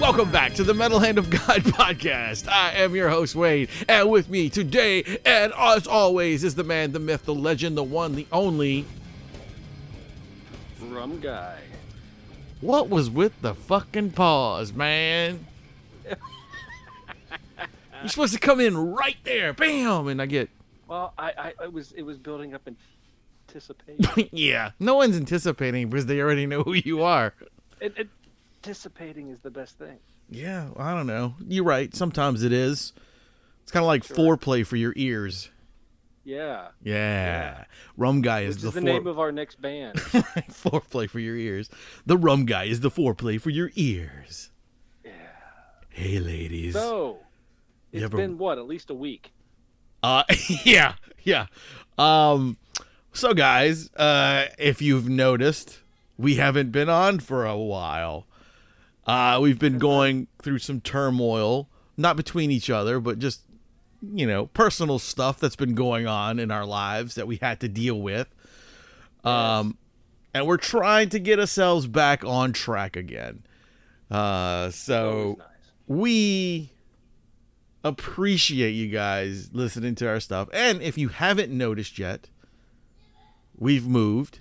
Welcome back to the Metal Hand of God podcast. I am your host, Wayne, and with me today, and as always, is the man, the myth, the legend, the one, the only... Rum Guy. What was with the fucking pause, man? You're supposed to come in right there, bam, and I get... Well, it was building up anticipation. Yeah, no one's anticipating because they already know who you are. Anticipating is the best thing. Yeah, I don't know. You're right. Sometimes it is. It's kind of like foreplay for your ears. Yeah. Rum Guy is the name of our next band. Foreplay for your ears. The Rum Guy is the foreplay for your ears. Yeah. Hey, ladies. So, it's been what? At least a week. Yeah. So, guys, if you've noticed, we haven't been on for a while. We've been going through some turmoil, not between each other, but just, personal stuff that's been going on in our lives that we had to deal with. And we're trying to get ourselves back on track again. So nice. We appreciate you guys listening to our stuff. And if you haven't noticed yet, we've moved.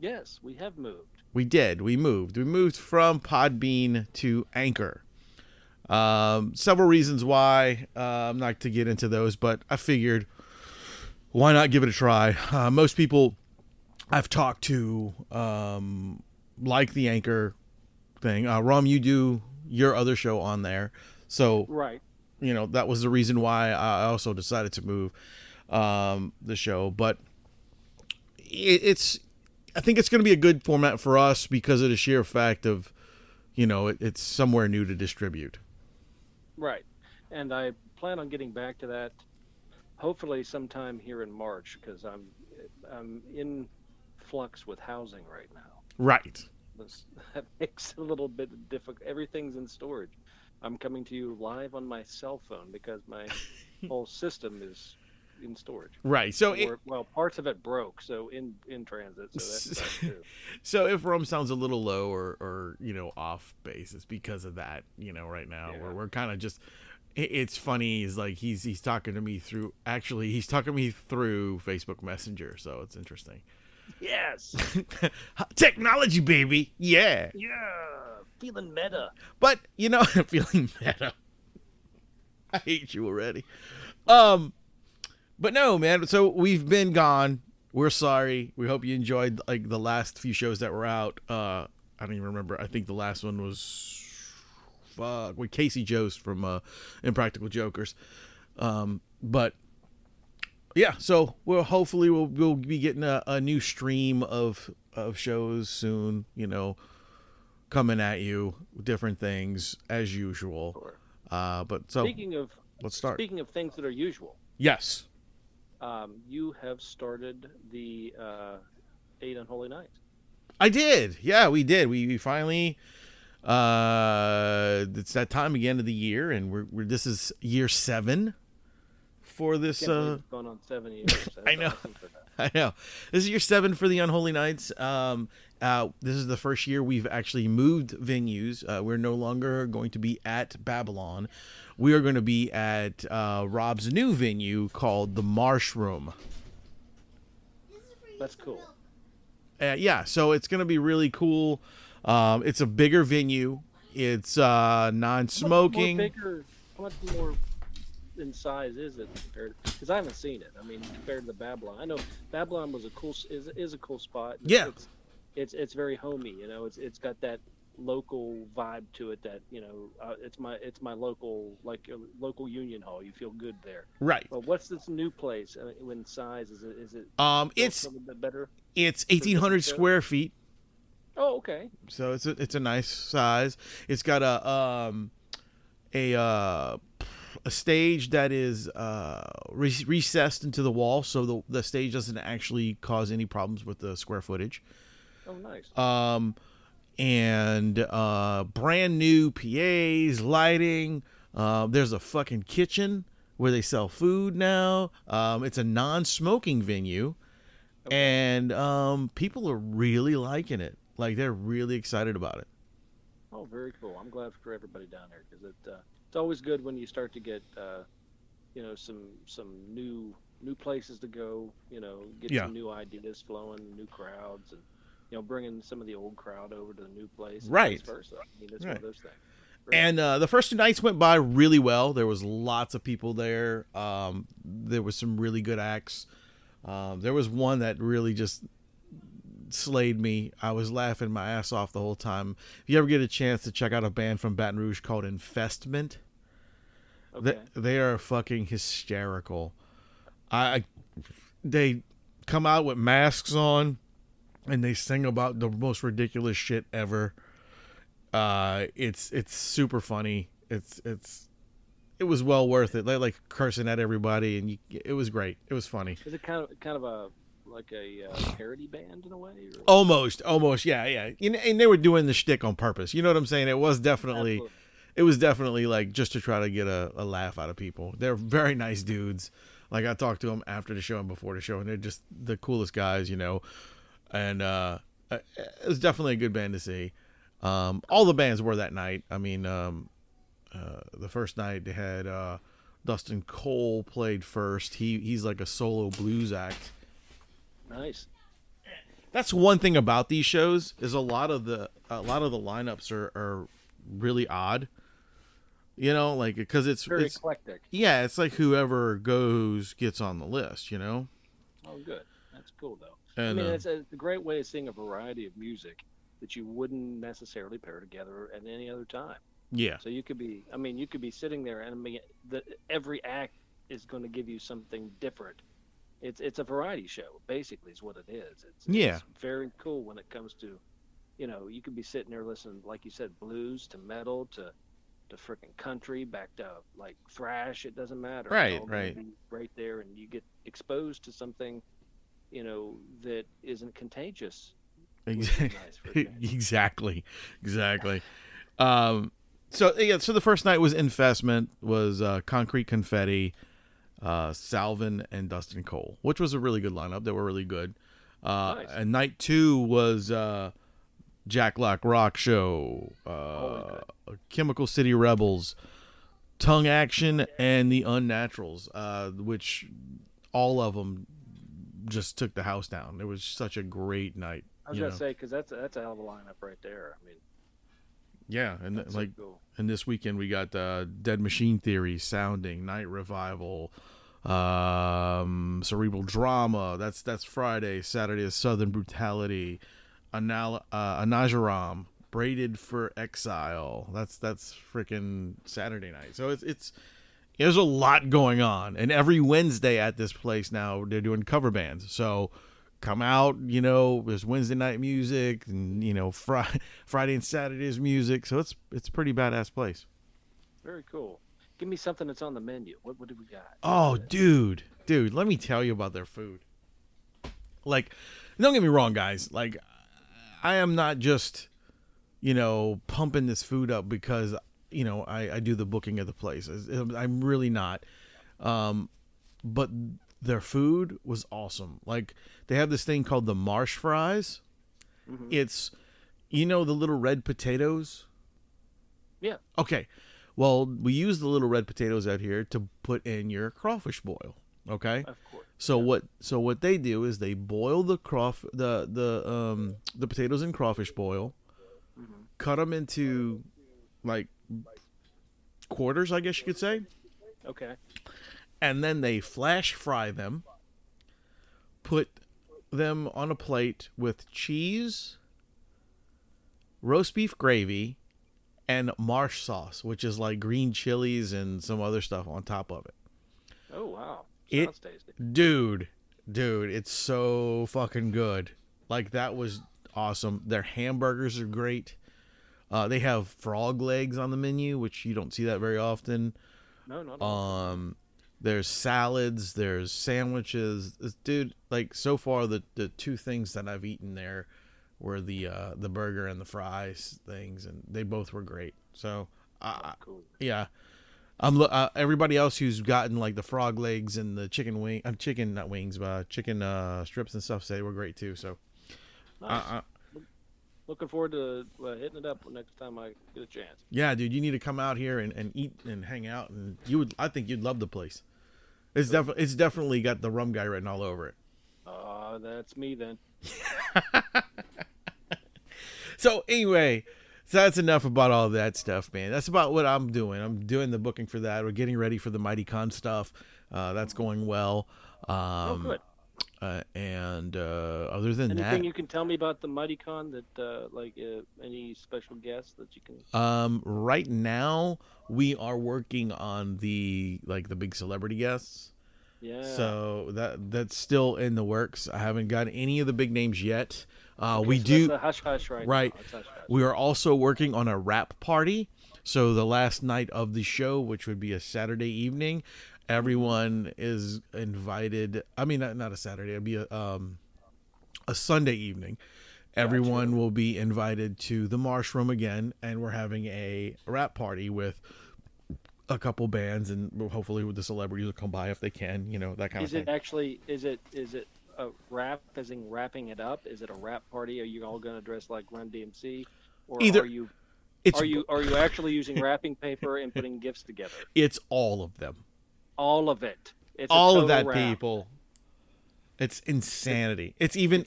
Yes, we have moved. We did. We moved from Podbean to Anchor. Several reasons why. I'm not to get into those, but I figured why not give it a try? Most people I've talked to like the Anchor thing. Rom, you do your other show on there. So, right. That was the reason why I also decided to move the show. But I think it's going to be a good format for us because of the sheer fact of, it's somewhere new to distribute. Right. And I plan on getting back to that hopefully sometime here in March because I'm in flux with housing right now. Right. That makes it a little bit difficult. Everything's in storage. I'm coming to you live on my cell phone because my whole system is... in storage. Right. So parts of it broke, so in transit, so that's true. So if Rome sounds a little low or off base, it's because of that, right now. Yeah. Where we're kind of just it's funny is like he's talking to me through Facebook Messenger, so it's interesting. Yes. Technology, baby. Yeah. Yeah. Feeling meta. But, feeling meta. I hate you already. But no, man, so we've been gone. We're sorry. We hope you enjoyed the last few shows that were out. I don't even remember. I think the last one was with Casey Jost from Impractical Jokers. But yeah, so we'll be getting a new stream of shows soon, coming at you with different things as usual. Sure. But so let's start. Speaking of things that are usual. Yes. You have started the Eight Unholy Nights. I did. Yeah, we did. We finally, it's that time again of the year, and we're this is year 7 for this. It's gone on 7 years. I know. I know. This is year 7 for the Unholy Nights. This is the first year we've actually moved venues. We're no longer going to be at Babylon. We are going to be at Rob's new venue called the Marsh Room. That's cool. Yeah, so it's going to be really cool. It's a bigger venue. It's non-smoking. How much more in size is it compared? Because I haven't seen it. I mean, compared to the Babylon, I know Babylon was is a cool spot. Yeah. It's very homey, It's got that local vibe to it that it's my local local union hall. You feel good there, right? Well, what's this new place? In size is it? It's a little bit better. It's 1,800 square feet. Oh, okay. So it's a nice size. It's got a a stage that is recessed into the wall, so the stage doesn't actually cause any problems with the square footage. Oh, nice. And brand new PAs, lighting. There's a fucking kitchen where they sell food now. It's a non-smoking venue. Okay. And people are really liking it. Like, they're really excited about it. Oh, very cool. I'm glad for everybody down there, because it's always good when you start to get, some new places to go, get some new ideas flowing, new crowds, and, bringing some of the old crowd over to the new place. Right. Vice versa. I mean, it's one of those things. Right. And the first two nights went by really well. There was lots of people there. There was some really good acts. There was one that really just slayed me. I was laughing my ass off the whole time. If you ever get a chance to check out a band from Baton Rouge called Infestment, okay, they are fucking hysterical. They come out with masks on and they sing about the most ridiculous shit ever. It's super funny. It was well worth it. They like cursing at everybody, and it was great. It was funny. Is it kind of a like a parody band in a way? Or? Almost, yeah. And they were doing the shtick on purpose. You know what I'm saying? It was definitely, like just to try to get a laugh out of people. They're very nice dudes. Like, I talked to them after the show and before the show, and they're just the coolest guys, And it was definitely a good band to see. All the bands were that night. I mean, the first night they had Dustin Cole played first. He's like a solo blues act. Nice. That's one thing about these shows is a lot of the lineups are really odd. Because it's very eclectic. Yeah, it's like whoever gets on the list. Oh, good. That's cool though. And, it's a great way of seeing a variety of music that you wouldn't necessarily pair together at any other time. Yeah. So you could be sitting there, and every act is going to give you something different. It's a variety show, basically, is what it is. It's very cool when it comes to, you could be sitting there listening, like you said, blues to metal to freaking country, back to like thrash. It doesn't matter. Right. Right there, and you get exposed to something, that isn't contagious. Exactly. So the first night was Infestment, was Concrete Confetti, Salvin, and Dustin Cole, which was a really good lineup. They were really good. Nice. And night two was Jack Locke Rock Show, Chemical City Rebels, Tongue Action, and the Unnaturals, which all of them just took the house down. It was such a great night. I was gonna say, because that's a hell of a lineup right there. I mean. Yeah, and and this weekend we got Dead Machine Theory, Sounding Night Revival, Cerebral Drama. That's Friday. Saturday is Southern Brutality, Anajaram, Braided for Exile. That's freaking Saturday night. So it's there's a lot going on, and every Wednesday at this place now they're doing cover bands. So. Come out, there's Wednesday night music, and Friday and Saturday's music, so it's a pretty badass place. Very cool. Give me something that's on the menu. What do we got? Oh, dude, let me tell you about their food. Like, don't get me wrong, guys. Like, I am not just pumping this food up because I do the booking of the place. I'm really not, but. Their food was awesome. Like, they have this thing called the Marsh Fries. Mm-hmm. It's, the little red potatoes? Yeah. Okay. Well, we use the little red potatoes out here to put in your crawfish boil. Okay? Of course. So what they do is they boil the potatoes in crawfish boil, mm-hmm. cut them into, like, quarters, I guess you could say. Okay. And then they flash fry them, put them on a plate with cheese, roast beef gravy, and marsh sauce, which is like green chilies and some other stuff on top of it. Oh, wow. Sounds tasty. Dude, it's so fucking good. Like, that was awesome. Their hamburgers are great. They have frog legs on the menu, which you don't see that very often. No, not at all. There's salads, there's sandwiches. Dude, like, so far the two things that I've eaten there were the burger and the fries things, and they both were great. So, cool. Yeah. Everybody else who's gotten like the frog legs and the chicken strips and stuff say we're great too. So, nice. Looking forward to hitting it up next time I get a chance. Yeah, dude, you need to come out here and eat and hang out, and I think you'd love the place. It's definitely got the rum guy written all over it. That's me then. So anyway. So that's enough about all that stuff, man. That's about what I'm doing. I'm doing the booking for that. We're getting ready for the Mighty Con stuff. That's going well. Good. Other than anything that, anything you can tell me about the Mighty Con that, any special guests that you can? Right now we are working on the big celebrity guests. Yeah. So that's still in the works. I haven't got any of the big names yet. We do hush hush right. Now. Hush, hush. We are also working on a rap party. So the last night of the show, which would be a Saturday evening, everyone is invited. I mean, not a Saturday. It'd be a Sunday evening. Everyone will be invited to the Marsh Room again, and we're having a rap party with a couple bands, and hopefully with the celebrities will come by if they can. You know, that kind of thing. Is it a rap, as in wrapping it up? Is it a rap party? Are you all going to dress like Run DMC, or are you actually using wrapping paper and putting gifts together? It's all of them. All of it. It's all of that, wrap. People. It's insanity. It's even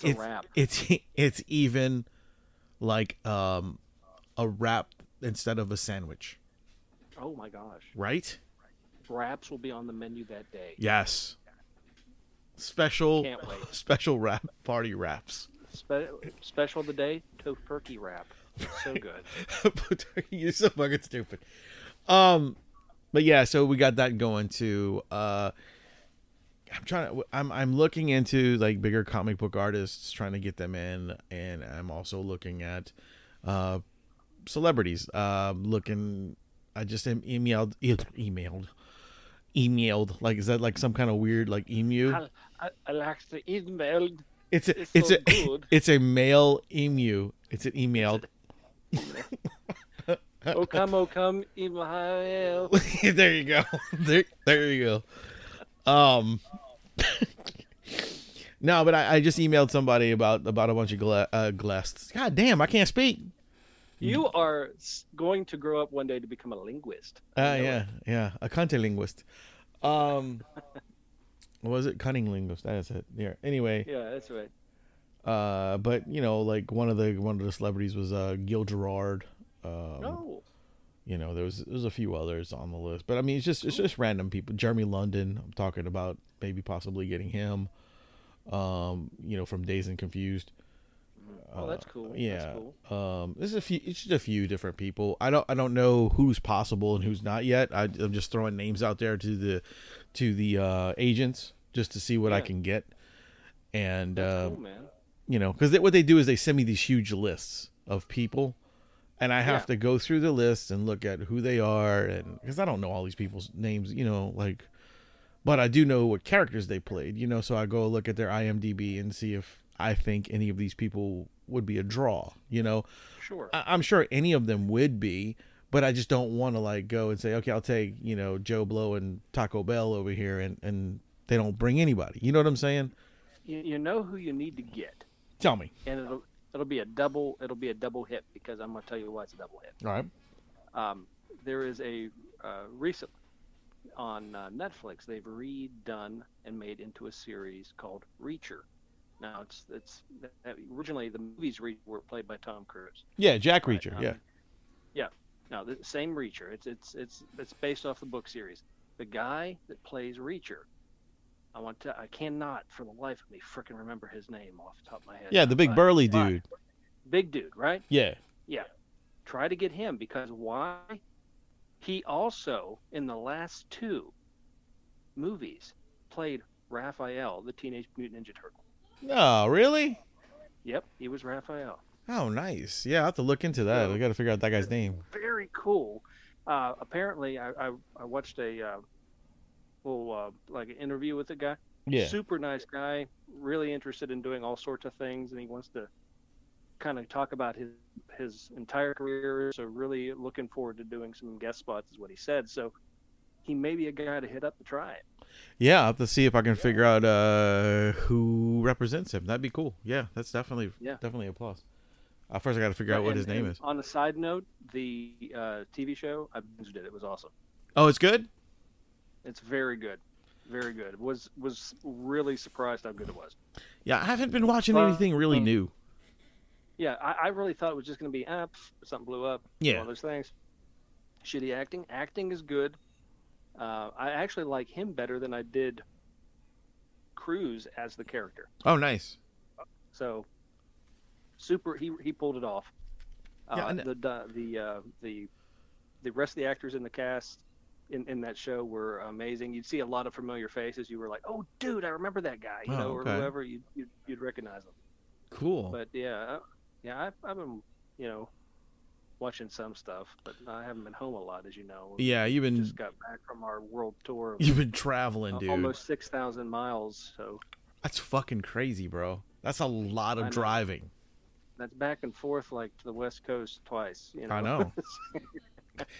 like a wrap instead of a sandwich. Oh my gosh! Right? Wraps will be on the menu that day. Yes. Special wrap party wraps. Special of the day, tofurkey wrap. So good. You're so fucking stupid. But yeah, so we got that going too. I'm looking into like bigger comic book artists, trying to get them in, and I'm also looking at celebrities. I just am emailed. Like, is that like some kind of weird like emu? I like the emailed. It's a male emu. It's an emailed. Oh come, email. There you go. There you go. No, but I just emailed somebody about a bunch of glests. God damn, I can't speak. You are going to grow up one day to become a linguist. A cunty linguist. What was it? Cunning linguist. That is it. Yeah. Anyway. Yeah, that's right. But you know, like one of the celebrities was Gil Gerard. No. You know, there was a few others on the list, but I mean, it's just random people. Jeremy London. I'm talking about maybe possibly getting him. From Dazed and Confused. Oh, that's cool. Yeah. That's cool. It's just a few different people. I don't know who's possible and who's not yet. I'm just throwing names out there to the agents just to see what I can get. And, cool, man. You know, cause what they do is they send me these huge lists of people, and I have to go through the list and look at who they are. And cause I don't know all these people's names, you know, like, but I do know what characters they played, you know? So I go look at their IMDb and see if I think any of these people would be a draw, you know? Sure. I'm sure any of them would be, but I just don't want to like go and say, okay, I'll take, you know, Joe Blow and Taco Bell over here, and they don't bring anybody. You know what I'm saying? You know who you need to get. Tell me. And it'll be a double hit, because I'm going to tell you why it's a double hit. All right. There is a recently on Netflix, they've redone and made into a series called Reacher. Now it's originally the movies were played by Tom Cruise. Yeah, Jack Reacher. Right? Yeah, yeah. No, the same Reacher. It's based off the book series. The guy that plays Reacher, I cannot for the life of me frickin' remember his name off the top of my head. Yeah, the big burly dude. Big dude, right? Yeah. Yeah. Try to get him, because why? He also in the last two movies played Raphael, the Teenage Mutant Ninja Turtle. Oh, really? Yep, he was Raphael. Oh, nice. Yeah, I'll have to look into that. We got to figure out that guy's name. Very cool. Apparently, I watched a little like an interview with the guy. Yeah. Super nice guy, really interested in doing all sorts of things, and he wants to kind of talk about his entire career. So really looking forward to doing some guest spots is what he said. So he may be a guy to hit up to try it. Yeah, I'll have to see if I can figure out who represents him. That'd be cool. Yeah, that's definitely a plus. First I got to figure out what his name is. On a side note, the TV show, I binged it. It was awesome. Oh, it's good? It's very good. Very good. Was really surprised how good it was. Yeah, I haven't been watching anything really new. Yeah, I really thought it was just going to be something blew up. Yeah, all those things. Shitty acting. Acting is good. I actually like him better than I did Cruz as the character. Oh, nice. So, super. He pulled it off. Yeah, the rest of the actors in the cast in that show were amazing. You'd see a lot of familiar faces. You were like, oh, dude, I remember that guy. You know, okay. Or whoever you'd recognize him. Cool. But I've been watching some stuff, but I haven't been home a lot, as you know. Yeah, just got back from our world tour. You've been traveling, dude. Almost 6,000 miles. So that's fucking crazy, bro. That's a lot of driving. That's back and forth, like to the West Coast twice. You know? I know.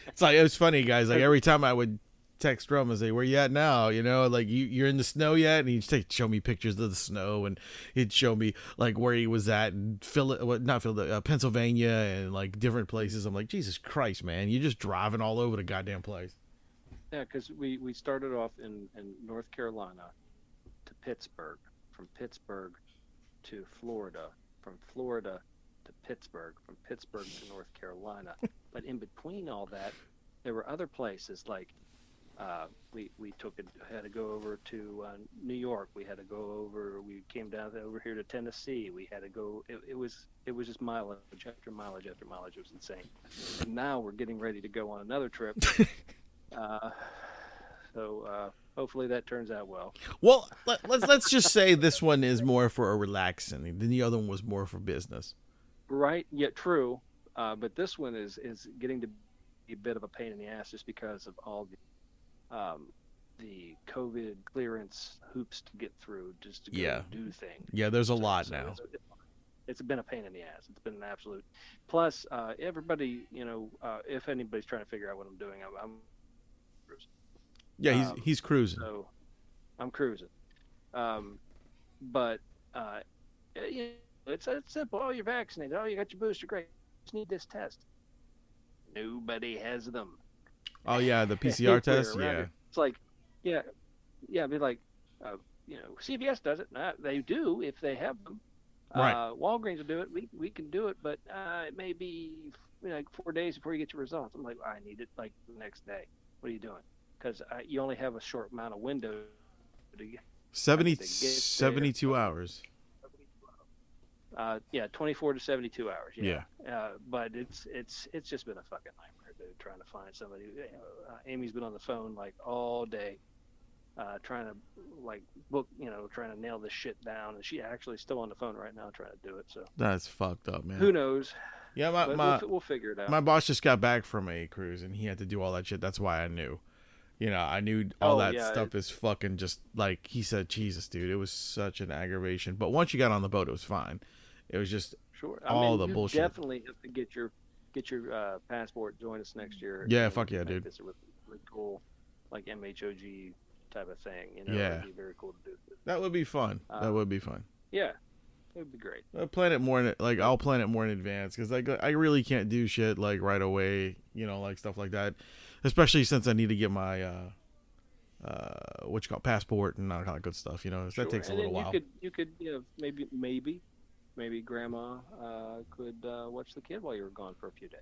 It's like it was funny, guys. Like every time I would text Rome and say, where you at now? You know, like you're in the snow yet? And he'd show me pictures of the snow, and he'd show me like where he was at and Pennsylvania and like different places. I'm like, Jesus Christ, man, you're just driving all over the goddamn place. Yeah, because we started off in North Carolina to Pittsburgh, from Pittsburgh to Florida, from Florida to Pittsburgh, from Pittsburgh to North Carolina. But in between all that, there were other places like had to go over to New York. We had to go over. We came down over here to Tennessee. We had to go. It was just mileage after mileage after mileage. It was insane. And now we're getting ready to go on another trip. So hopefully that turns out well. Well, let's just say this one is more for a relaxing, than the other one was more for business. Right. Yeah. True. But this one is getting to be a bit of a pain in the ass just because of all the COVID clearance hoops to get through just to go do things. Yeah, there's a lot now. It's been a pain in the ass. It's been an absolute. Plus, everybody, if anybody's trying to figure out what I'm doing, I'm cruising. Yeah, he's cruising. So I'm cruising. But it's simple. Oh, you're vaccinated. Oh, you got your booster. Great. Just need this test. Nobody has them. Oh yeah, the PCR test. Yeah, here. It's like, yeah. I'd be like, CVS does it. Nah, they do if they have them. Right. Walgreens will do it. We can do it, but it may be like 4 days before you get your results. I'm like, I need it like the next day. What are you doing? Because you only have a short amount of window. To get 72 hours. 24 to 72 hours. Yeah. But it's just been a fucking nightmare. Trying to find somebody. Amy's been on the phone like all day, trying to like book, trying to nail this shit down, and she actually still on the phone right now trying to do it. So that's fucked up, man. Who knows? Yeah, we'll figure it out. My boss just got back from a cruise, and he had to do all that shit. That's why I knew, I knew all stuff is fucking just like he said. Jesus, dude, it was such an aggravation. But once you got on the boat, it was fine. It was just the bullshit. Definitely have to get your. Get your passport. Join us next year. Yeah, fuck yeah, dude. It's a really cool, like MHOG type of thing. Yeah, it'd be very cool to do. That would be fun. Yeah, it would be great. I'll plan it more in advance because I really can't do shit like right away. Like stuff like that, especially since I need to get my passport and all kind of good stuff. Sure. That takes a little while. You could maybe grandma could watch the kid while you were gone for a few days.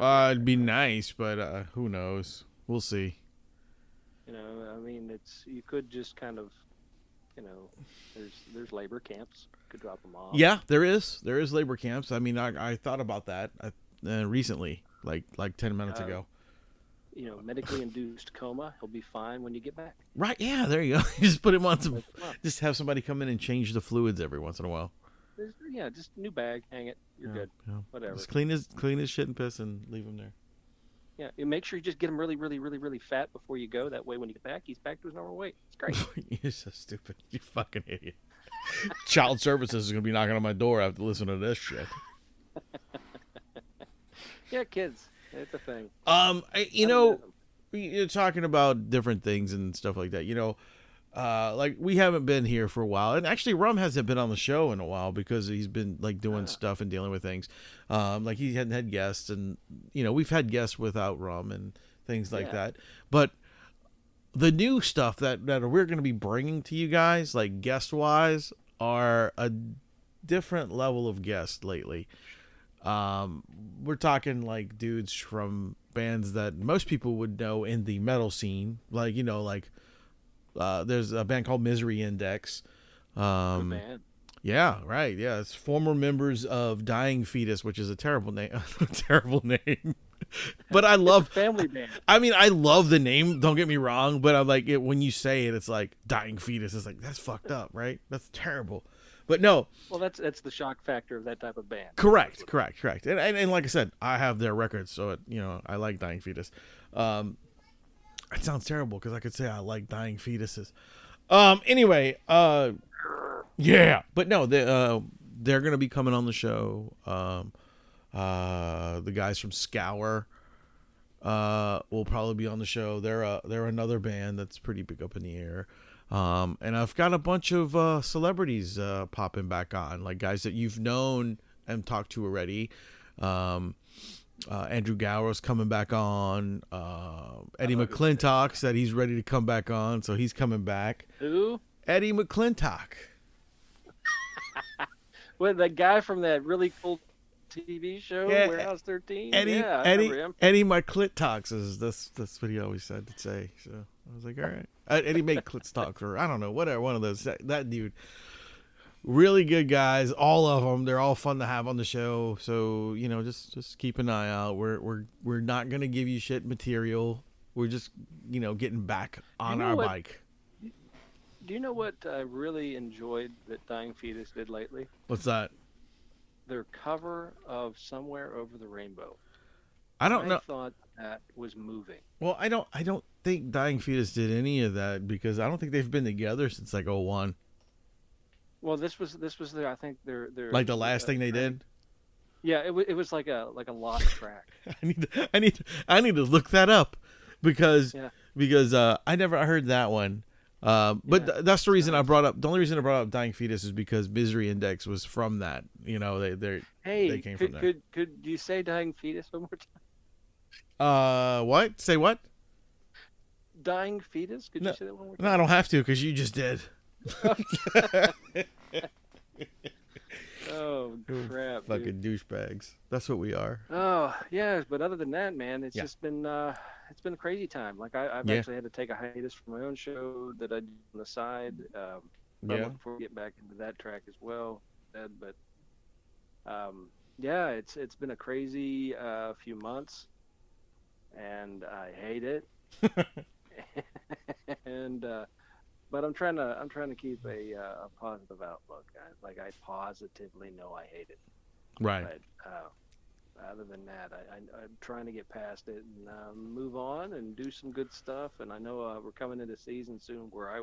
It'd be nice, but who knows? We'll see. You could just kind of, there's labor camps. You could drop them off. Yeah, there is labor camps. I thought about that recently, like 10 minutes ago. Medically induced coma. He'll be fine when you get back. Right. Yeah. There you go. Just put him on some. Just have somebody come in and change the fluids every once in a while. Yeah, just new bag, hang it, you're good. Whatever. Just clean his shit and piss and leave him there. Yeah, make sure you just get him really, really, really, really fat before you go. That way, when you get back, he's back to his normal weight. It's great. You're so stupid. You fucking idiot. Child services is going to be knocking on my door after listening to this shit. Yeah, kids. It's a thing. You're talking about different things and stuff like that. You know, like we haven't been here for a while, and actually Rum hasn't been on the show in a while because he's been like doing stuff and dealing with things. Like he hadn't had guests, and you know we've had guests without Rum and things like that. But the new stuff that we're going to be bringing to you guys, like guest wise, are a different level of guest lately. We're talking like dudes from bands that most people would know in the metal scene, like you know, like. There's a band called Misery Index. Good band. Yeah, right. Yeah, it's former members of Dying Fetus, which is a terrible name. But I love family band. I mean, I love the name. Don't get me wrong, but I'm like, when you say it, it's like Dying Fetus. It's like that's fucked up, right? That's terrible. But no. Well, that's the shock factor of that type of band. Correct. And like I said, I have their records, so it, you know, I like Dying Fetus. It sounds terrible because I could say I like Dying Fetuses. Anyway, yeah, but no, they're going to be coming on the show. The guys from Scour will probably be on the show. They're another band that's pretty big up in the air. And I've got a bunch of celebrities popping back on, like guys that you've known and talked to already. Andrew Gower's coming back on. Eddie McClintock said he's ready to come back on, so he's coming back. Who? Eddie McClintock. Well, that guy from that really cool TV show, Warehouse 13. Eddie McClintock is that's what he always said to say. So I was like, all right, Eddie McClintock, or I don't know, whatever, one of those. That dude. Really good guys, all of them. They're all fun to have on the show. So you know, just keep an eye out. We're not gonna give you shit material. We're just you know getting back on our bike. Do you know what I really enjoyed that Dying Fetus did lately? What's that? Their cover of "Somewhere Over the Rainbow." I thought that was moving. Well, I don't think Dying Fetus did any of that because I don't think they've been together since like 01. Well, this was their, I think their like the last thing they did. Yeah, it was like a lost track. I need to look that up because I never heard that one. But that's the reason I brought up. The only reason I brought up Dying Fetus is because Misery Index was from that. You know, they came from there. Could you say Dying Fetus one more time? What? Say what? Dying Fetus? Could you say that one more time? No, I don't have to because you just did. Oh crap! Fucking douchebags. That's what we are. Oh yeah, but other than that, man, it's just been it's been a crazy time. Like I've actually had to take a hiatus from my own show that I do on the side. I'm looking forward to get back into that track as well. But yeah, it's been a crazy few months, and I hate it. And. But I'm trying to keep a positive outlook. Like I positively know I hate it. Right. But, other than that, I'm trying to get past it and move on and do some good stuff. And I know we're coming into season soon where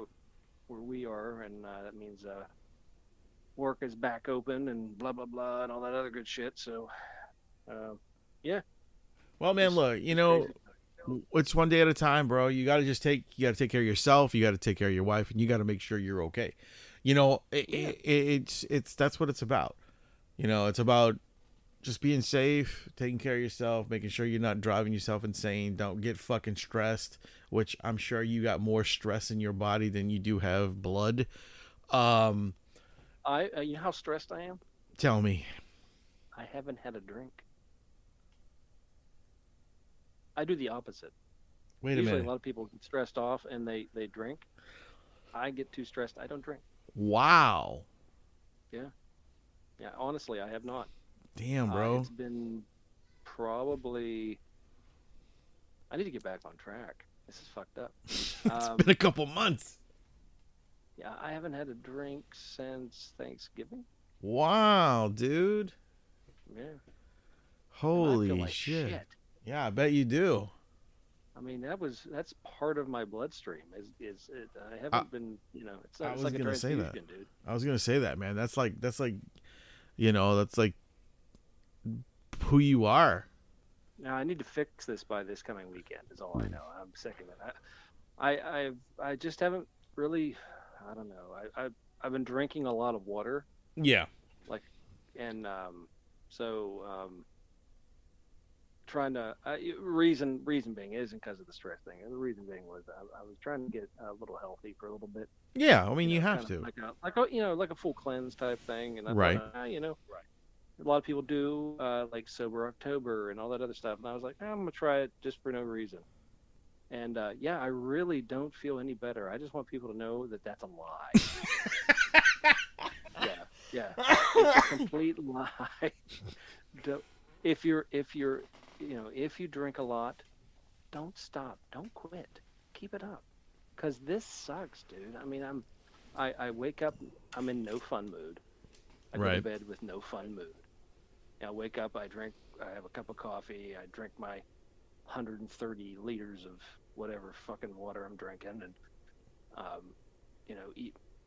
we are, and that means work is back open and blah blah blah and all that other good shit. So, yeah. Well, man, look, you know. It's one day at a time, bro. You got to take care of yourself. You got to take care of your wife, and you got to make sure you're okay. You know, it's that's what it's about. You know, it's about just being safe, taking care of yourself, making sure you're not driving yourself insane. Don't get fucking stressed, which I'm sure you got more stress in your body than you do have blood. You know how stressed I am? Tell me. I haven't had a drink. I do the opposite. Usually a lot of people get stressed off and they drink. I get too stressed. I don't drink. Wow. Yeah. Yeah. Honestly, I have not. Damn, bro. It's been probably. I need to get back on track. This is fucked up. It's been a couple months. Yeah, I haven't had a drink since Thanksgiving. Wow, dude. Yeah. Holy shit. Yeah, I bet you do. I mean, that's part of my bloodstream. Is it? I haven't been, you know. It's not. I was like gonna say that, dude. I was gonna say that, man. That's like, you know, that's like who you are. Now I need to fix this by this coming weekend. Is all I know. I'm sick of it. I just haven't really. I don't know. I've been drinking a lot of water. Yeah. Like, and trying to reason being isn't because of the stress thing. The reason being was I was trying to get a little healthy for a little bit. Yeah, I mean you have to like a full cleanse type thing, and I right thought, a lot of people do like Sober October and all that other stuff, and I was like, I'm gonna try it just for no reason, and I really don't feel any better. I just want people to know that that's a lie. yeah, it's a complete lie. If you drink a lot, don't stop. Don't quit. Keep it up. Because this sucks, dude. I mean, I wake up, I'm in no fun mood. I go to bed with no fun mood. I wake up, I have a cup of coffee, I drink my 130 liters of whatever fucking water I'm drinking, and,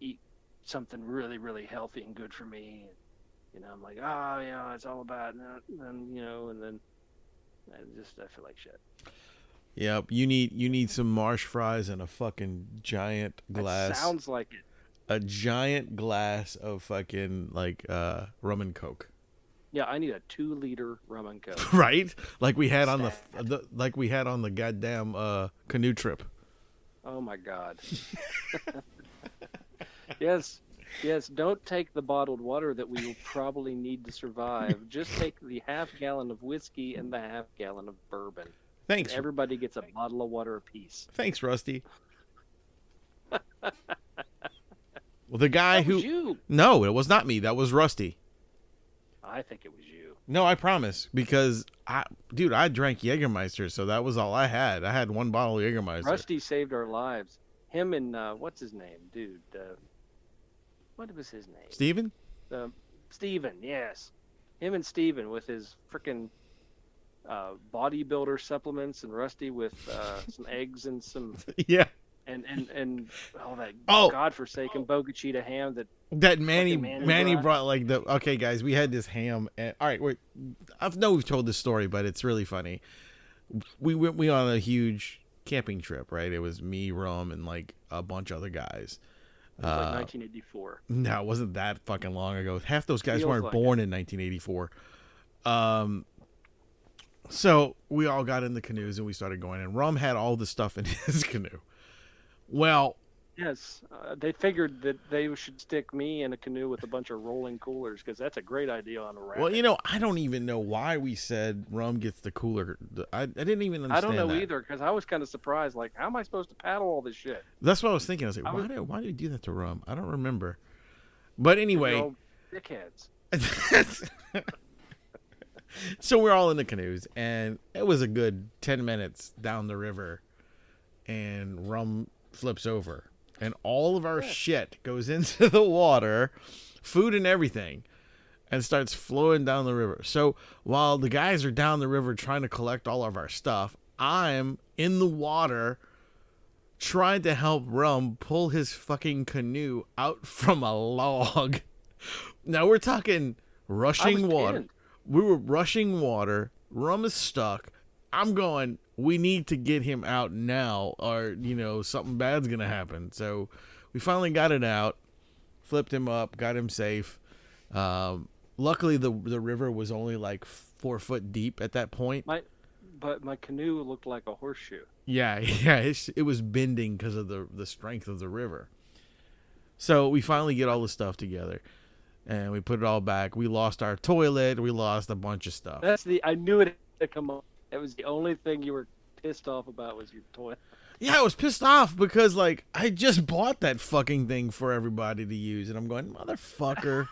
eat something really, really healthy and good for me. I'm like, it's all about that, and then I feel like shit. Yep, you need some Marsh Fries and a fucking giant glass. That sounds like it. A giant glass of fucking rum and Coke. Yeah, I need a 2-liter rum and Coke. Right, like we had on the goddamn canoe trip. Oh my god. Yes. Yes, don't take the bottled water that we will probably need to survive. Just take the half-gallon of whiskey and the half-gallon of bourbon. Thanks. Everybody gets a bottle of water apiece. Thanks, Rusty. Well, the guy that was you. No, it was not me. That was Rusty. I think it was you. No, I promise, because I drank Jägermeister, so that was all I had. I had one bottle of Jägermeister. Rusty saved our lives. Him and, what's his name, dude? What was his name? Steven? Steven, yes. Him and Steven with his freaking bodybuilder supplements, and Rusty with some eggs and some... Yeah. And all that godforsaken Bogachita ham that... That Manny brought, like, the... Okay, guys, we had this ham... And, all right, wait. I know we've told this story, but it's really funny. We went on a huge camping trip, right? It was me, Rum, and, like, a bunch of other guys. It was like 1984. No, it wasn't that fucking long ago. Half those guys weren't born in 1984. So we all got in the canoes and we started going. And Rum had all the stuff in his canoe. Well, yes, they figured that they should stick me in a canoe with a bunch of rolling coolers because that's a great idea on a raft. Well, I don't even know why we said Rum gets the cooler. I didn't even understand. I don't know either, because I was kind of surprised. Like, how am I supposed to paddle all this shit? That's what I was thinking. I was like, why do you do that to Rum? I don't remember. But anyway, dickheads. So we're all in the canoes, and it was a good 10 minutes down the river, and Rum flips over and all of our shit goes into the water, food and everything, and starts flowing down the river. So while the guys are down the river trying to collect all of our stuff, I'm in the water trying to help Rum pull his fucking canoe out from a log. Now we're talking rushing water. We were rushing water. Rum is stuck. I'm going, we need to get him out now, or, something bad's going to happen. So we finally got it out, flipped him up, got him safe. Luckily, the river was only like 4 foot deep at that point. But my canoe looked like a horseshoe. Yeah. It was bending because of the strength of the river. So we finally get all the stuff together. And we put it all back. We lost our toilet. We lost a bunch of stuff. I knew it had to come up. That was the only thing you were pissed off about was your toy. Yeah, I was pissed off because, like, I just bought that fucking thing for everybody to use. And I'm going, motherfucker.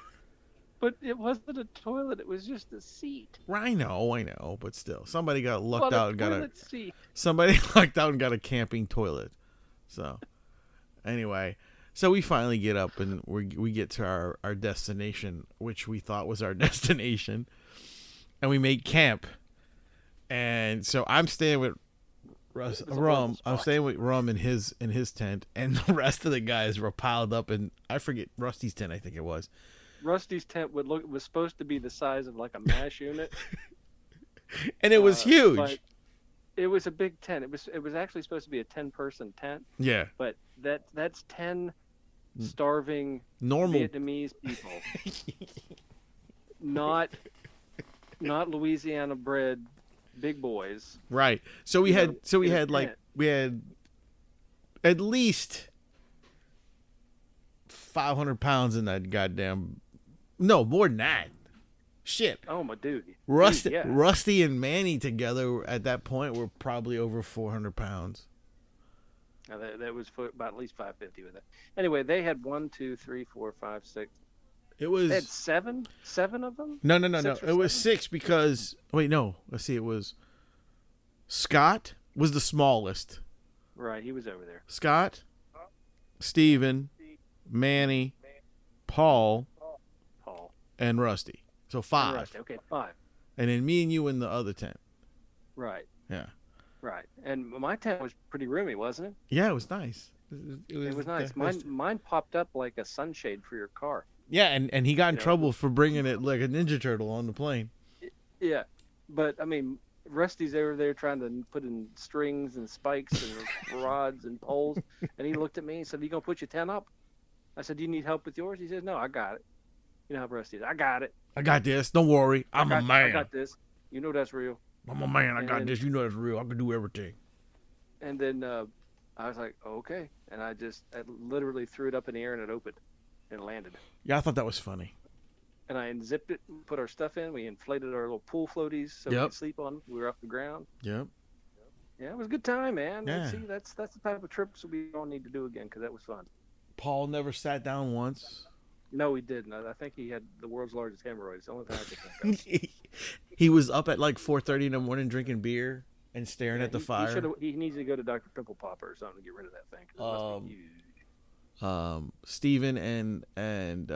But it wasn't a toilet. It was just a seat. I know. But still, somebody got lucked out and got a toilet seat. Somebody lucked out and got a camping toilet. So, anyway. So we finally get up and we get to our destination, which we thought was our destination. And we make camp. And so I'm staying with Rum. I'm staying with Rum in his tent, and the rest of the guys were piled up in, I forget, Rusty's tent, I think it was. Rusty's tent was supposed to be the size of like a MASH unit. And it was huge. It was a big tent. It was actually supposed to be a 10-person tent. Yeah. But that's 10 starving normal Vietnamese people. not Louisiana bred big boys. Right. So we had we had at least 500 pounds in that goddamn, no, more than that. Shit. Oh, my dude. Rusty and Manny together at that point were probably over 400 pounds. Now that was about at least 550 with it. Anyway, they had 1, 2, 3, 4, 5, 6. It was. They had seven of them? No. It was 6 because. Wait, no. Let's see. It was. Scott was the smallest. Right. He was over there. Scott, Steven, Manny, Paul, and Rusty. So 5. Rusty. Okay, 5. And then me and you in the other tent. Right. Yeah. Right. And my tent was pretty roomy, wasn't it? Yeah, it was nice. It was nice. Mine popped up like a sunshade for your car. Yeah, and he got in trouble for bringing it like a Ninja Turtle on the plane. Yeah. But, I mean, Rusty's over there trying to put in strings and spikes and rods and poles. And he looked at me and said, "Are you going to put your tent up?" I said, "Do you need help with yours?" He said, "No, I got it." You know how Rusty is. "I got it. I got this. Don't worry. I'm a man. I got this. You know that's real. I'm a man. I got this. You know that's real. I can do everything." And then I was like, "Okay." And I literally threw it up in the air and it opened and it landed. Yeah, I thought that was funny. And I unzipped it, put our stuff in. We inflated our little pool floaties so we could sleep on them. We were off the ground. Yep. Yeah, it was a good time, man. Yeah. See, that's the type of trips we all need to do again because that was fun. Paul never sat down once. No, he didn't. I think he had the world's largest hemorrhoids. The only time I could think of. He was up at like 4:30 in the morning drinking beer and staring at the fire. He needs to go to Dr. Pimple Popper or something to get rid of that thing. Steven and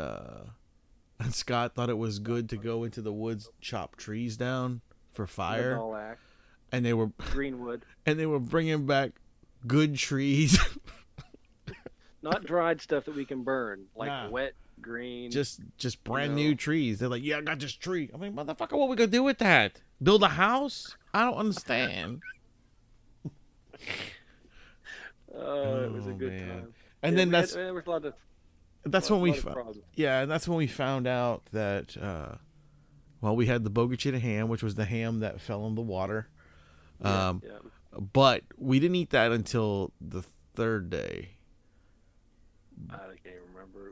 Scott thought it was good to go into the woods, chop trees down for fire. And they were greenwood. And they were bringing back good trees. Not dried stuff that we can burn, like wet green, just brand new trees. They're like, "Yeah, I got this tree." I mean, motherfucker, what are we gonna do with that? Build a house? I don't understand. It was a good time. And then that's when we found out that we had the bogachita ham, which was the ham that fell in the water. But we didn't eat that until the third day. I can't remember.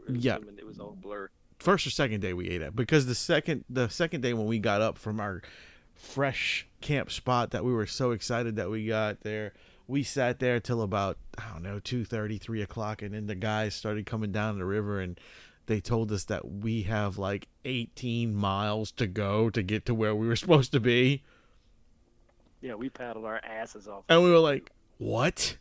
It was all blurred. First or second day we ate it, because the second day when we got up from our fresh camp spot that we were so excited that we got there, we sat there till about 2:30, 3 o'clock, and then the guys started coming down the river, and they told us that we have like 18 miles to go to get to where we were supposed to be. Yeah, we paddled our asses off, and we were like, "What?"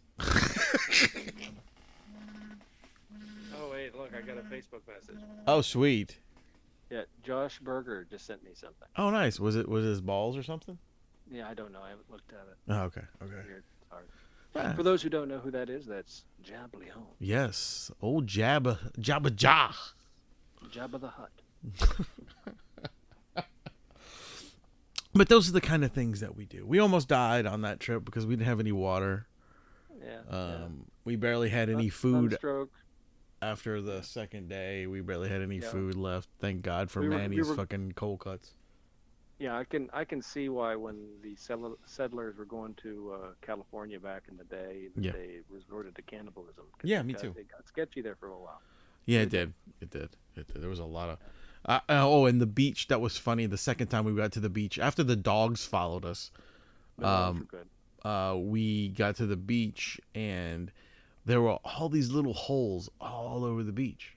Look, I got a Facebook message. Oh, sweet. Yeah, Josh Berger just sent me something. Oh, nice. Was it his balls or something? Yeah, I don't know. I haven't looked at it. Oh, okay. Yeah. For those who don't know who that is, that's Jabba Leon. Yes, old Jabba Jah. Jabba the Hutt. But those are the kind of things that we do. We almost died on that trip because we didn't have any water. Yeah. We barely had any food. Sunstroke. After the second day, we barely had any food left. Thank God for Manny's fucking cold cuts. Yeah, I can see why when the settlers were going to California back in the day, they resorted to cannibalism. Yeah, me too. It got sketchy there for a while. Yeah, it did. There was a lot of... and the beach, that was funny. The second time we got to the beach, after the dogs followed us, we got to the beach and... there were all these little holes all over the beach.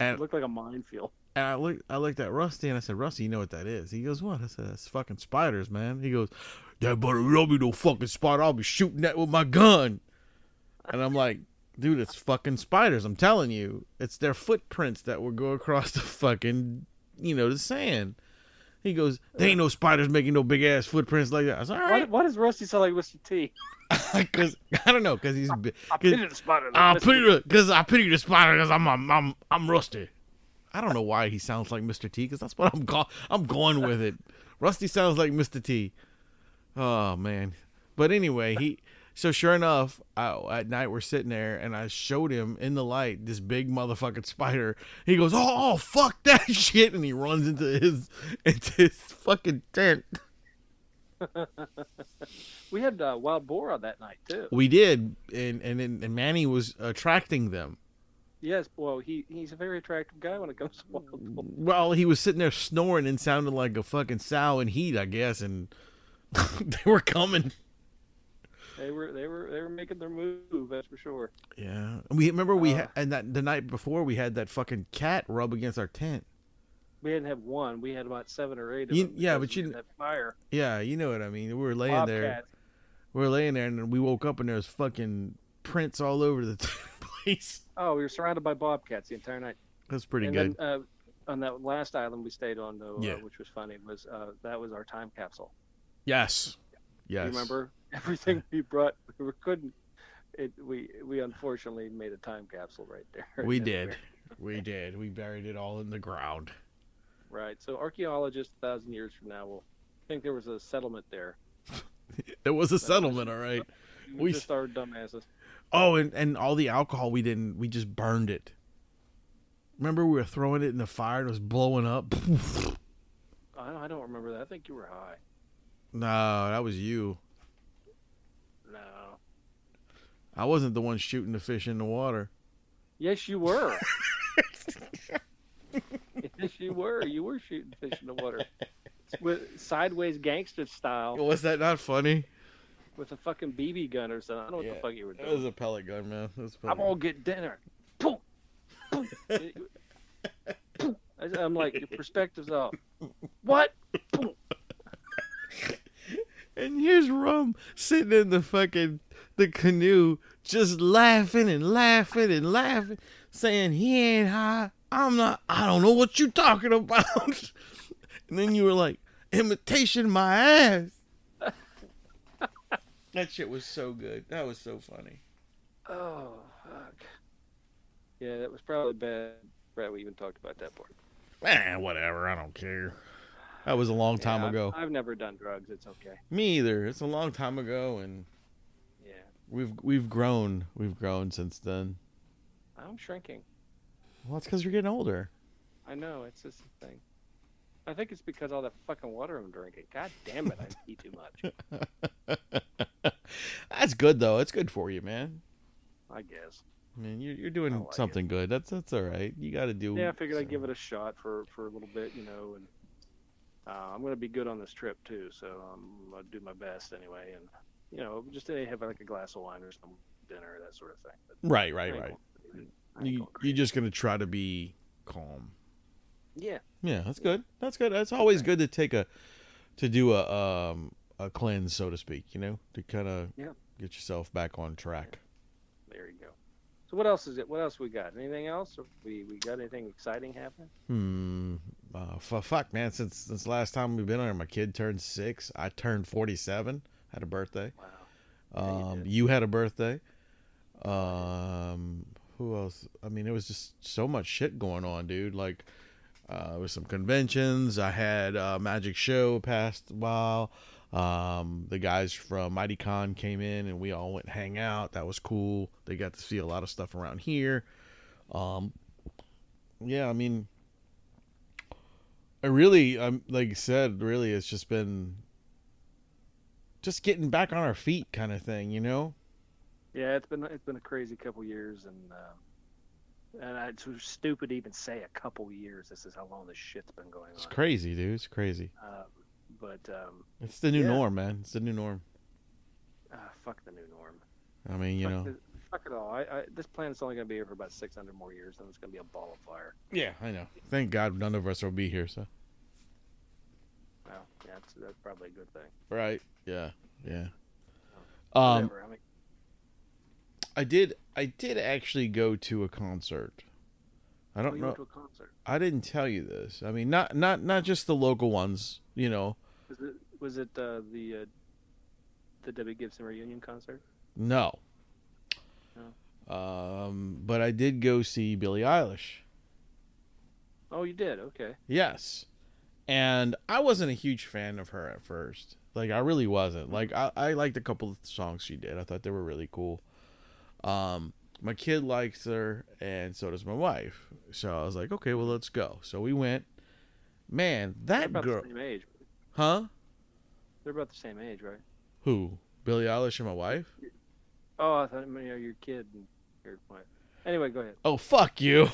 And it looked like a minefield. And I looked at Rusty and I said, "Rusty, you know what that is?" He goes, "What?" I said, "That's fucking spiders, man." He goes, "That better not be no fucking spider. I'll be shooting that with my gun." And I'm like, "Dude, it's fucking spiders. I'm telling you. It's their footprints that will go across the fucking, the sand." He goes, there ain't no spiders making no big ass footprints like that. I was like, all right. Why does Rusty sound like Mr. T? Because I don't know. Because he's. I pity the spider. Because I'm Rusty. I don't know why he sounds like Mr. T. Because that's what I'm going with it. Rusty sounds like Mr. T. Oh man. But anyway, he. So sure enough, at night we're sitting there, and I showed him in the light this big motherfucking spider. He goes, "Oh, fuck that shit!" and he runs into his fucking tent. We had wild boar on that night too. We did, and Manny was attracting them. Yes, well, he's a very attractive guy when it comes to wild boar. Well, he was sitting there snoring and sounding like a fucking sow in heat, I guess, and they were coming. They were making their move. That's for sure. Yeah, we remember the night before we had that fucking cat rub against our tent. We didn't have one. We had about 7 or 8 of them. Yeah, but you that fire. Yeah, you know what I mean. We were laying there, and then we woke up, and there was fucking prints all over the place. Oh, we were surrounded by bobcats the entire night. That's pretty good. Then, on that last island we stayed on, though, which was funny, was that was our time capsule. Yes. You remember? Everything we brought, we couldn't. We unfortunately made a time capsule right there. We did, We buried it all in the ground. Right. So archaeologists, 1,000 years from now, will think there was a settlement there. There was a settlement, all right. We just our dumbasses. Oh, and all the alcohol we just burned it. Remember, we were throwing it in the fire and it was blowing up. I don't remember that. I think you were high. No, that was you. No, I wasn't the one shooting the fish in the water. Yes, you were. Yes, you were. You were shooting fish in the water, with sideways gangster style. Was that not funny? With a fucking BB gun or something. I don't know what the fuck you were doing. It was a pellet gun, man. I'm gonna get dinner. Boom, boom. I'm like, your perspective's off. What? Boom. And here's Rum sitting in the fucking canoe, just laughing and laughing and laughing, saying he ain't high. I'm not. I don't know what you talking about. And then you were like, imitation my ass. That shit was so good. That was so funny. Oh fuck. Yeah, that was probably bad. Brad, we even talked about that part. Whatever. I don't care. That was a long time ago. I've never done drugs. It's okay. Me either. It's a long time ago, and we've grown. We've grown since then. I'm shrinking. Well, it's because you're getting older. I know. It's just a thing. I think it's because all that fucking water I'm drinking. God damn it! I eat too much. That's good though. It's good for you, man. I guess. I mean, you're doing like something good. That's all right. You got to do. Yeah, I figured I'd give it a shot for a little bit, you know, and. I'm going to be good on this trip, too, so I'm going to do my best anyway. And, you know, just have like a glass of wine or some dinner, that sort of thing. But right. You're just going to try to be calm. Yeah. Yeah, that's good. That's always good to do a cleanse, so to speak, you know, to kind of get yourself back on track. There you go. So what else is it? What else we got? Anything else? We got anything exciting happening? Fuck, man. Since last time we've been on here, my kid turned 6. I turned 47. Had a birthday. Wow. Yeah, you had a birthday. Who else? I mean, it was just so much shit going on, dude. Like, there was some conventions. I had a magic show passed while. The guys from Mighty Con came in and we all went hang out. That was cool. They got to see a lot of stuff around here. Yeah, I mean, I really, like I said, really, it's just been just getting back on our feet kind of thing, you know? Yeah, it's been a crazy couple years, and it's stupid to even say a couple years. This is how long this shit's been going on. It's crazy, dude. It's crazy. But it's the new norm, man. It's the new norm. Fuck the new norm. I mean, you know. Fuck it all. I this planet's only going to be here for about 600 more years, and it's going to be a ball of fire. Yeah, I know. Thank God none of us will be here, so. Well, yeah, that's probably a good thing. Right. Yeah. Whatever. I mean, I did actually go to a concert. I don't know. To a concert. I didn't tell you this. I mean, not just the local ones, you know. Was it the Debbie Gibson reunion concert? No. No. But I did go see Billie Eilish. Oh, you did? Okay. Yes. And I wasn't a huge fan of her at first. Like, I really wasn't. Like, I liked a couple of songs she did. I thought they were really cool. My kid likes her, and so does my wife. So I was like, okay, well, let's go. So we went. Man, that girl. They're about the same age. Huh? They're about the same age, right? Who? Billie Eilish and my wife? Oh, I thought it meant your kid and your wife. Anyway, go ahead. Oh, fuck you.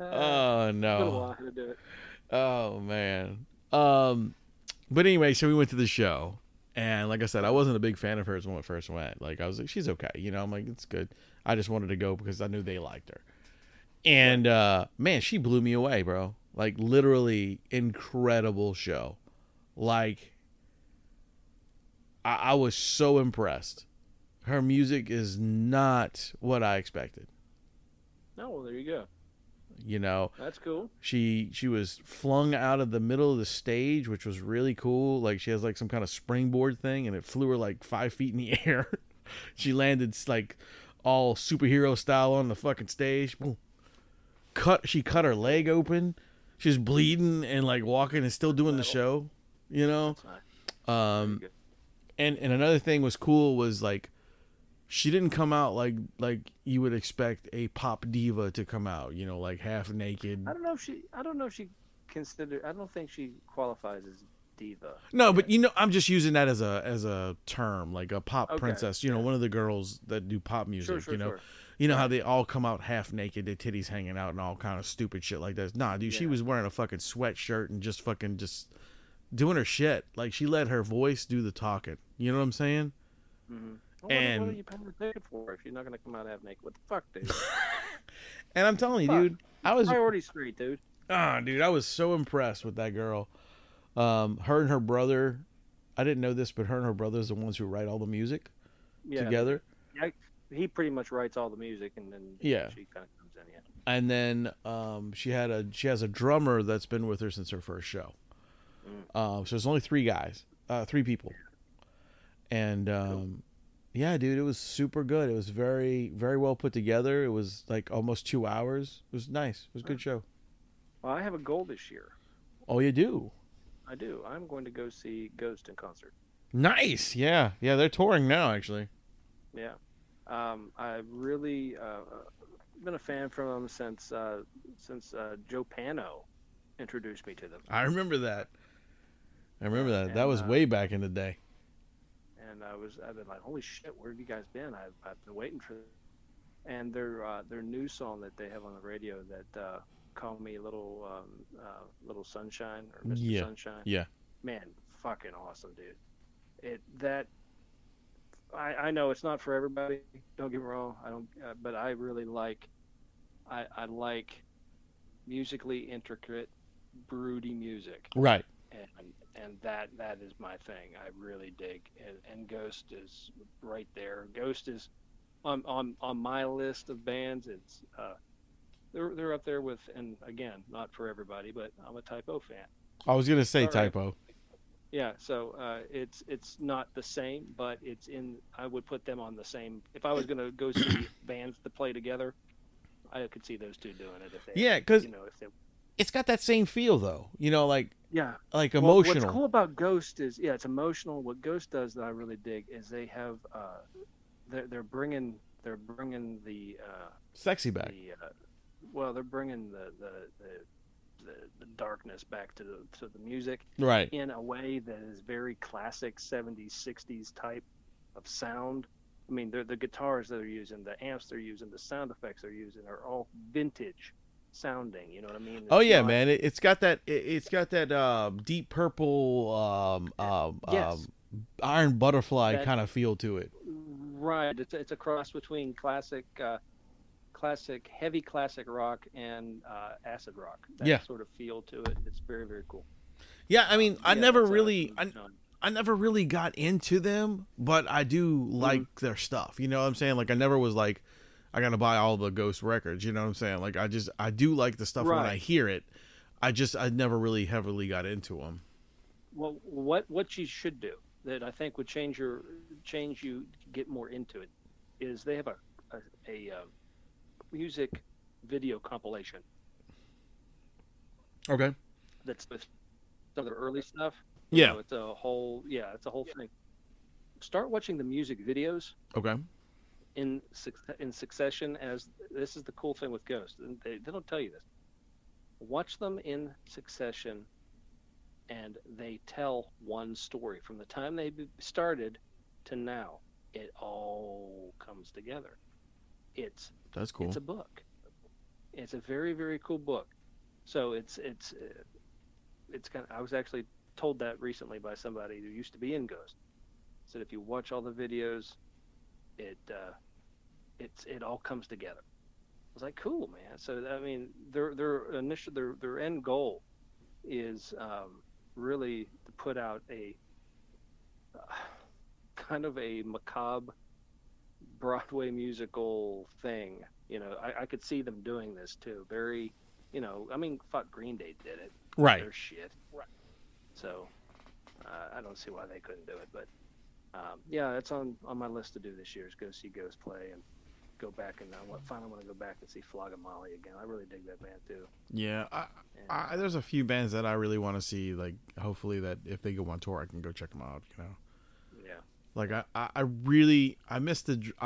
Oh, no. To do it. Oh, man. But anyway, so we went to the show. And like I said, I wasn't a big fan of hers when we first went. Like, I was like, she's okay. You know, I'm like, it's good. I just wanted to go because I knew they liked her. And, man, she blew me away, bro. Like, literally incredible show. Like, I was so impressed. Her music is not what I expected. Oh, well, there you go. You know, that's cool. She was flung out of the middle of the stage, which was really cool. Like, she has like some kind of springboard thing, and it flew her like 5 feet in the air. She landed like all superhero style on the fucking stage. Boom. She cut her leg open. She's bleeding and like walking and still doing the show, you know. And another thing was cool was like, she didn't come out like you would expect a pop diva to come out, you know, like half naked. I don't think she qualifies as diva. No, but you know, I'm just using that as a term, like a pop princess. You know, one of the girls that do pop music. Sure, you know, you know how they all come out half naked, their titties hanging out, and all kind of stupid shit like that. Nah, dude, she was wearing a fucking sweatshirt and just doing her shit. Like, she let her voice do the talking. You know what I'm saying? Mm-hmm. And what are you paying for if you're not gonna come out half naked? What the fuck, dude? And I'm telling you, dude, I was priority street, dude. Ah, dude, I was so impressed with that girl. Her and her brother, I didn't know this, but her and her brother is the ones who write all the music together. Yeah, he pretty much writes all the music, and then she kind of comes in. Yeah. And then she has a drummer that's been with her since her first show. So there's only three people, and cool. Yeah, dude, it was super good. It was very, very well put together. It was like almost 2 hours. It was nice. It was a good show. Well, I have a goal this year. Oh, you do? I do. I'm going to go see Ghost in concert. Nice. Yeah. Yeah, they're touring now, actually. Yeah. I've really been a fan from them since Joe Pano introduced me to them. I remember that. And that was way back in the day. And I've been like, holy shit, where have you guys been? I've been waiting for them. And their new song that they have on the radio that call me Little Sunshine or Mr. Sunshine. Yeah. Man, fucking awesome, dude. I know it's not for everybody. Don't get me wrong. But I really like. I like musically intricate, broody music. Right. And that is my thing. I really dig, and Ghost is right there. Ghost is on my list of bands. It's they're up there with, and again, not for everybody, but I'm a Typo fan. I was gonna say Typo. Yeah, so it's not the same, but it's in. I would put them on the same. If I was gonna go see bands to play together, I could see those two doing it. It's got that same feel, though. You know, like emotional. What's cool about Ghost is, it's emotional. What Ghost does that I really dig is they have they're bringing the sexy back. They're bringing the darkness back to the music, right? In a way that is very classic 70s, 60s type of sound. I mean, the guitars that they're using, the amps they're using, the sound effects they're using are all vintage sounding, you know what I mean? It's man, it's got that deep purple Iron Butterfly kind of feel to it. Right, it's a cross between heavy classic rock and acid rock. That sort of feel to it. It's very, very cool. Yeah, I mean, I never really I never really got into them, but I do like their stuff. You know what I'm saying? Like, I never was like, I got to buy all the Ghost records. You know what I'm saying? Like, I do like the stuff when I hear it. I never really heavily got into them. Well, what you should do that I think would change you get more into it is they have a music video compilation. Okay. That's with some of their early stuff. Yeah. You know, it's a whole thing. Start watching the music videos. Okay. In succession, as this is the cool thing with Ghost, they don't tell you this. Watch them in succession, and they tell one story from the time they started to now. It all comes together. That's cool. It's a book. It's a very, very cool book. So it's kind of, I was actually told that recently by somebody who used to be in Ghost. Said if you watch all the videos, it all comes together. I was like, cool, man. So I mean, their end goal is really to put out a kind of a macabre Broadway musical thing. You know, I could see them doing this too. Very, you know, I mean, fuck, Green Day did it. Right. Their shit. Right. So I don't see why they couldn't do it, but yeah, that's on my list to do this year is go see Ghost play and go back, and I finally want to go back and see Flogging Molly again. I really dig that band too. Yeah, I there's a few bands that I really want to see. Like, hopefully that if they go on tour, I can go check them out. You know. Yeah. Like I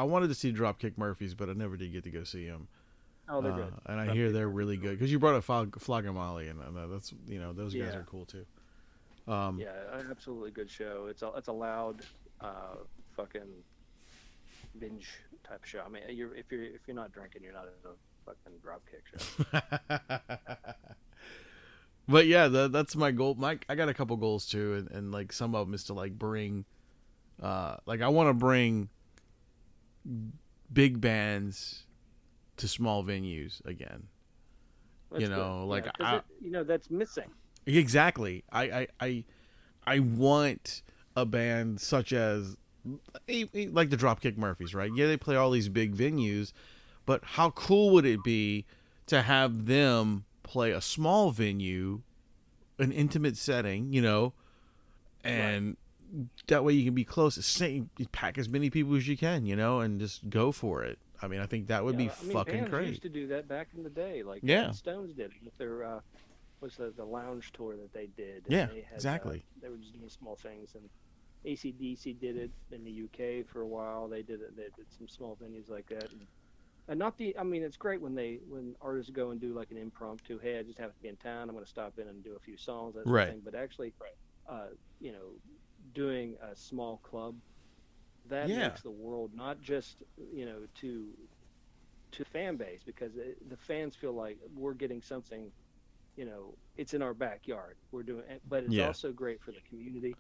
wanted to see Dropkick Murphys, but I never did get to go see them. Oh, they're good. And I hear they're really good because you brought up Flogging Molly, and that's, you know, those guys are cool too. Yeah, absolutely good show. It's a loud, fucking binge type show. I mean, if you're not drinking, you're not in a fucking Dropkick show. But yeah, that's my goal. I got a couple goals too, and like some of them is to like bring, like I want to bring big bands to small venues again. That's you know, good. Like yeah, you know, that's missing. Exactly. I want a band such as like the Dropkick Murphys, right? Yeah, they play all these big venues, but how cool would it be to have them play a small venue, an intimate setting, you know, and that way you can be close. You pack as many people as you can, you know, and just go for it. I mean, I think that would be fucking crazy. Bands used to do that back in the day, like the Stones did with their. Was the lounge tour that they did. And they had, exactly. They were just doing small things, and AC/DC did it in the UK for a while. They did it. They did some small venues like that, and not the. I mean, it's great when artists go and do like an impromptu. Hey, I just happen to be in town. I'm going to stop in and do a few songs. That sort of thing. But actually, you know, doing a small club that makes the world not just you know to fan base because the fans feel like we're getting something. You know, it's in our backyard. We're doing, but it's also great for the community.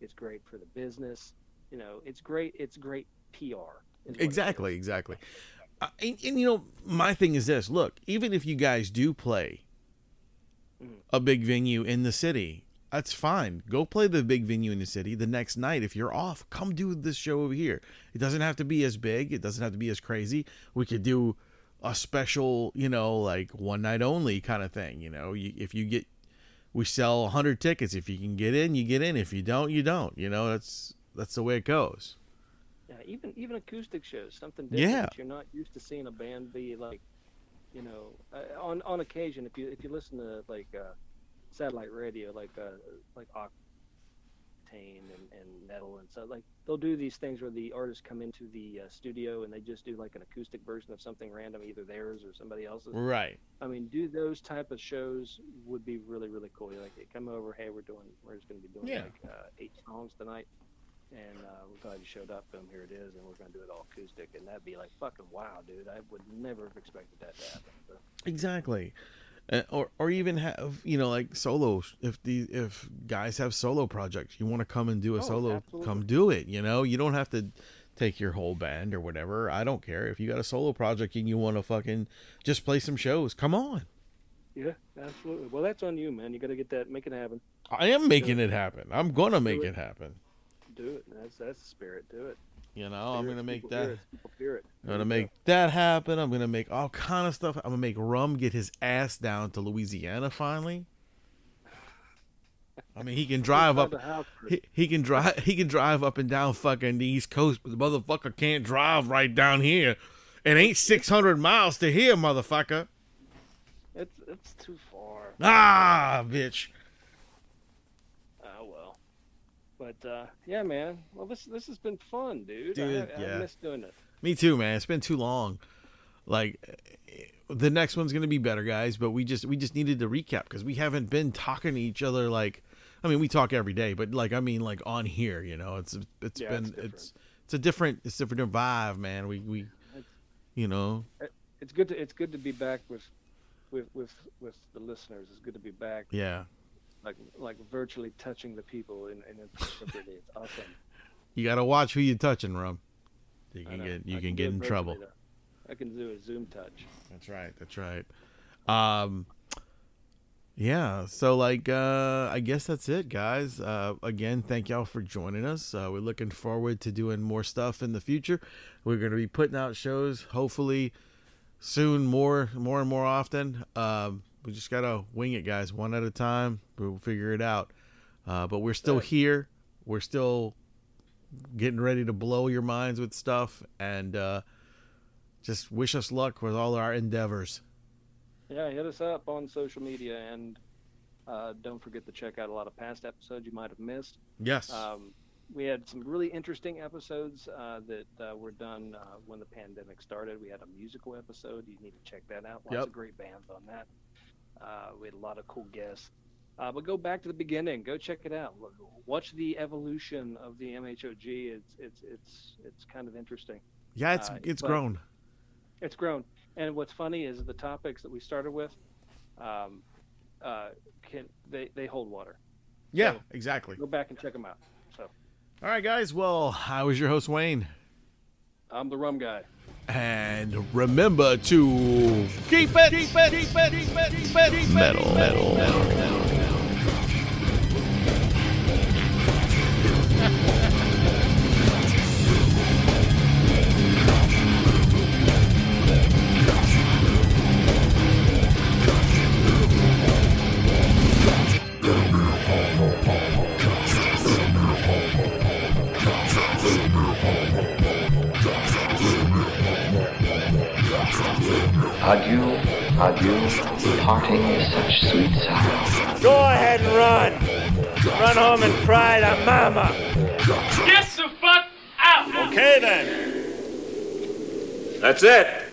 It's great for the business. You know, it's great. It's great PR. Exactly. And you know, my thing is this: look, even if you guys do play a big venue in the city, that's fine. Go play the big venue in the city. The next night, if you're off, come do this show over here. It doesn't have to be as big. It doesn't have to be as crazy. We could do a special, you know, like one night only kind of thing. You know, we sell 100 tickets. If you can get in, you get in. If you don't, you don't. You know, that's the way it goes. Yeah, even acoustic shows, something different. Yeah. You're not used to seeing a band be like, you know, on occasion. If you listen to like satellite radio, like Octane and Metal and stuff, like they'll do these things where the artists come into the studio and they just do like an acoustic version of something random, either theirs or somebody else's. Right. I mean, do those type of shows would be really, really cool. You're like, hey, come over, hey, we're just going to be doing like 8 songs tonight, and we're glad you showed up. Boom, here it is, and we're going to do it all acoustic, and that'd be like fucking wow, dude. I would never have expected that to happen. So. Exactly. Or even have, you know, like solo, if guys have solo projects, you want to come and do a solo, absolutely. Come do it. You know, you don't have to take your whole band or whatever. I don't care. If you got a solo project and you want to fucking just play some shows, come on. Yeah, absolutely. Well, that's on you, man. You got to make it happen. I am making it happen. I'm going to make it happen. Do it. That's the spirit. Do it. You know, I'm going to make that. I'm going to make that happen. I'm going to make all kind of stuff. I'm going to make Rum get his ass down to Louisiana finally. I mean, he can drive up. He can drive up and down fucking the East Coast, but the motherfucker can't drive right down here. It ain't 600 miles to here, motherfucker. It's too far. Ah, bitch. Well. But yeah, man. Well, this has been fun, dude. I miss doing it. Me too, man. It's been too long. The next one's gonna be better, guys. But we just needed to recap because we haven't been talking to each other. I mean, we talk every day, but on here, you know, it's a different vibe, man. We you know, it's good to be back with the listeners. It's good to be back. Yeah, like virtually touching the people in proximity. It's awesome. You gotta watch who you're touching, Rum. You can get in trouble. Though. I can do a Zoom touch. That's right. Yeah. So I guess that's it, guys. Again, thank y'all for joining us. We're looking forward to doing more stuff in the future. We're going to be putting out shows hopefully soon, more and more often. We just got to wing it, guys. One at a time. We'll figure it out. But we're still here. We're still getting ready to blow your minds with stuff. And, just wish us luck with all our endeavors. Yeah, hit us up on social media, and don't forget to check out a lot of past episodes you might have missed. Yes. We had some really interesting episodes that were done when the pandemic started. We had a musical episode. You need to check that out. Lots of great bands on that. We had a lot of cool guests. But go back to the beginning. Go check it out. Watch the evolution of the MHOG. It's kind of interesting. Yeah, it's grown. It's grown. And what's funny is the topics that we started with, they hold water. Yeah, so exactly. Go back and check them out. So, all right, guys. Well, I was your host, Wayne. I'm the Rum Guy. And remember to keep it metal. Adieu, parting is such sweet sounds. Go ahead and run. Run home and cry to mama. Get the fuck out. Okay then. That's it.